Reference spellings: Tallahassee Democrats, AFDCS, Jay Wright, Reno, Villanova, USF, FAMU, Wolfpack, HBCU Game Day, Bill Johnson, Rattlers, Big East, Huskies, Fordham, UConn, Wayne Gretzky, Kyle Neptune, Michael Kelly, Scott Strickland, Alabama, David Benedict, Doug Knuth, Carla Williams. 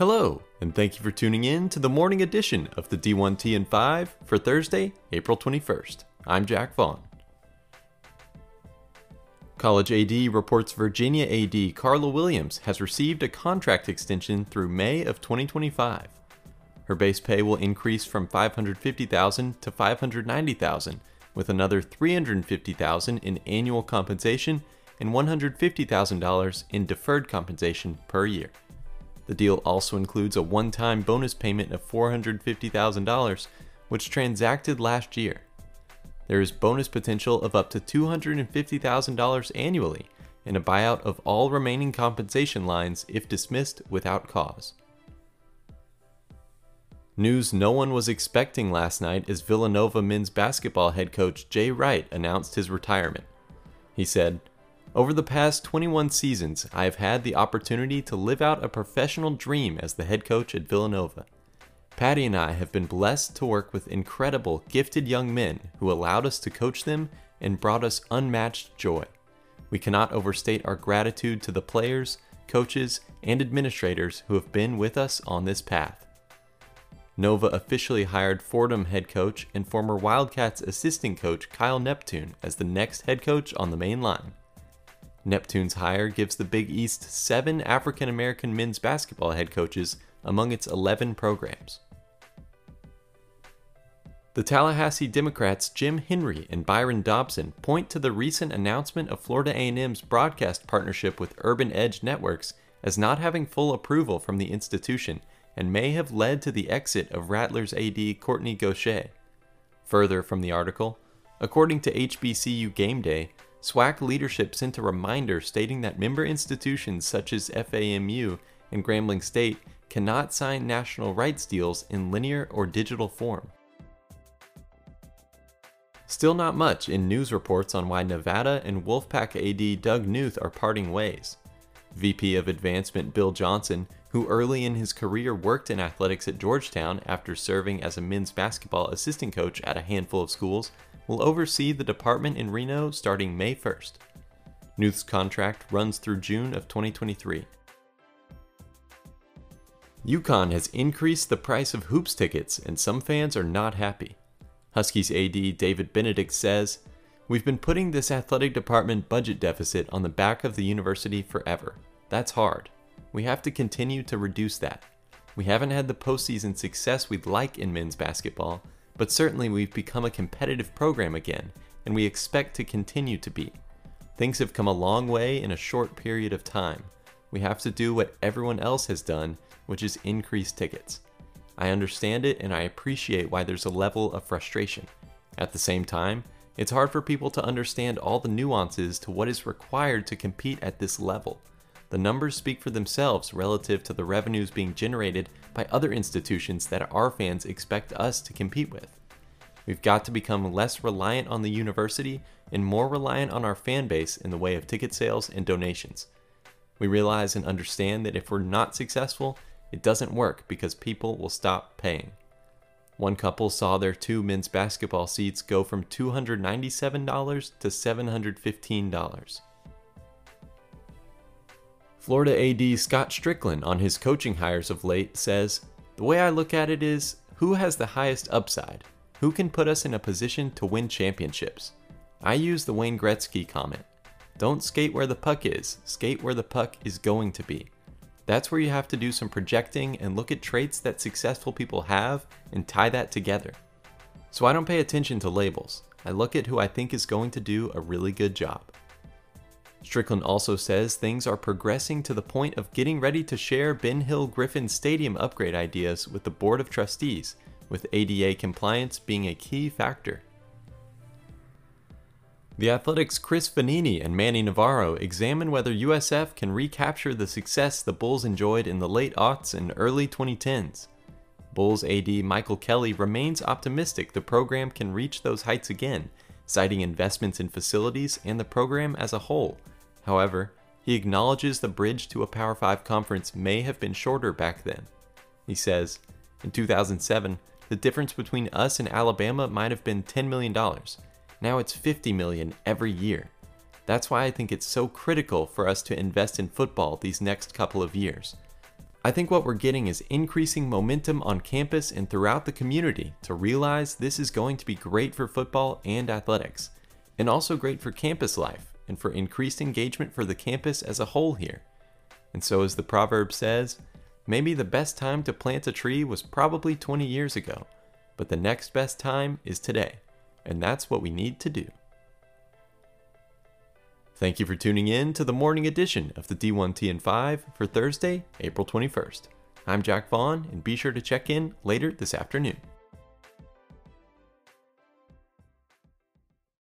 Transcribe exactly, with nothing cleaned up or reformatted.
Hello, and thank you for tuning in to the morning edition of the D one T in five for Thursday, April twenty-first. I'm Jack Vaughn. College A D reports Virginia A D Carla Williams has received a contract extension through May of twenty twenty-five. Her base pay will increase from five hundred fifty thousand dollars to five hundred ninety thousand dollars, with another three hundred fifty thousand dollars in annual compensation and one hundred fifty thousand dollars in deferred compensation per year. The deal also includes a one-time bonus payment of four hundred fifty thousand dollars, which transacted last year. There is bonus potential of up to two hundred fifty thousand dollars annually and a buyout of all remaining compensation lines if dismissed without cause. News no one was expecting last night as Villanova men's basketball head coach Jay Wright announced his retirement. He said, "Over the past twenty-one seasons, I have had the opportunity to live out a professional dream as the head coach at Villanova. Patty and I have been blessed to work with incredible, gifted young men who allowed us to coach them and brought us unmatched joy. We cannot overstate our gratitude to the players, coaches, and administrators who have been with us on this path." Nova officially hired Fordham head coach and former Wildcats assistant coach Kyle Neptune as the next head coach on the main line. Neptune's hire gives the Big East seven African-American men's basketball head coaches among its eleven programs. The Tallahassee Democrats' Jim Henry and Byron Dobson point to the recent announcement of Florida A and M's broadcast partnership with Urban Edge Networks as not having full approval from the institution and may have led to the exit of Rattlers A D Courtney Gaucher. Further from the article, according to H B C U Game Day, SWAC leadership sent a reminder stating that member institutions such as F A M U and Grambling State cannot sign national rights deals in linear or digital form. Still not much in news reports on why Nevada and Wolfpack A D Doug Knuth are parting ways. V P of Advancement Bill Johnson, who early in his career worked in athletics at Georgetown after serving as a men's basketball assistant coach at a handful of schools, will oversee the department in Reno starting May first. Knuth's contract runs through June of twenty twenty-three. UConn has increased the price of hoops tickets and some fans are not happy. Huskies A D David Benedict says, "We've been putting this athletic department budget deficit on the back of the university forever. That's hard. We have to continue to reduce that. We haven't had the postseason success we'd like in men's basketball, but certainly we've become a competitive program again, and we expect to continue to be. Things have come a long way in a short period of time. We have to do what everyone else has done, which is increase tickets. I understand it and I appreciate why there's a level of frustration. At the same time, it's hard for people to understand all the nuances to what is required to compete at this level. The numbers speak for themselves relative to the revenues being generated by other institutions that our fans expect us to compete with. We've got to become less reliant on the university and more reliant on our fan base in the way of ticket sales and donations. We realize and understand that if we're not successful, it doesn't work because people will stop paying." One couple saw their two men's basketball seats go from two hundred ninety-seven dollars to seven hundred fifteen dollars. Florida A D Scott Strickland on his coaching hires of late says, "The way I look at it is, who has the highest upside? Who can put us in a position to win championships? I use the Wayne Gretzky comment. Don't skate where the puck is, skate where the puck is going to be. That's where you have to do some projecting and look at traits that successful people have and tie that together. So I don't pay attention to labels. I look at who I think is going to do a really good job." Strickland also says things are progressing to the point of getting ready to share Ben Hill Griffin stadium upgrade ideas with the Board of Trustees, with A D A compliance being a key factor. The Athletics' Chris Vanini and Manny Navarro examine whether U S F can recapture the success the Bulls enjoyed in the late aughts and early twenty tens. Bulls A D Michael Kelly remains optimistic the program can reach those heights again, citing investments in facilities and the program as a whole. However, he acknowledges the bridge to a Power five conference may have been shorter back then. He says, "In two thousand seven, the difference between us and Alabama might have been ten million dollars. Now it's fifty million dollars every year. That's why I think it's so critical for us to invest in football these next couple of years. I think what we're getting is increasing momentum on campus and throughout the community to realize this is going to be great for football and athletics, and also great for campus life and for increased engagement for the campus as a whole here. And so, as the proverb says, maybe the best time to plant a tree was probably twenty years ago, but the next best time is today, and that's what we need to do. Thank you for tuning in to the morning edition of the D one T and five for Thursday, April twenty-first. I'm Jack Vaughn, and be sure to check in later this afternoon.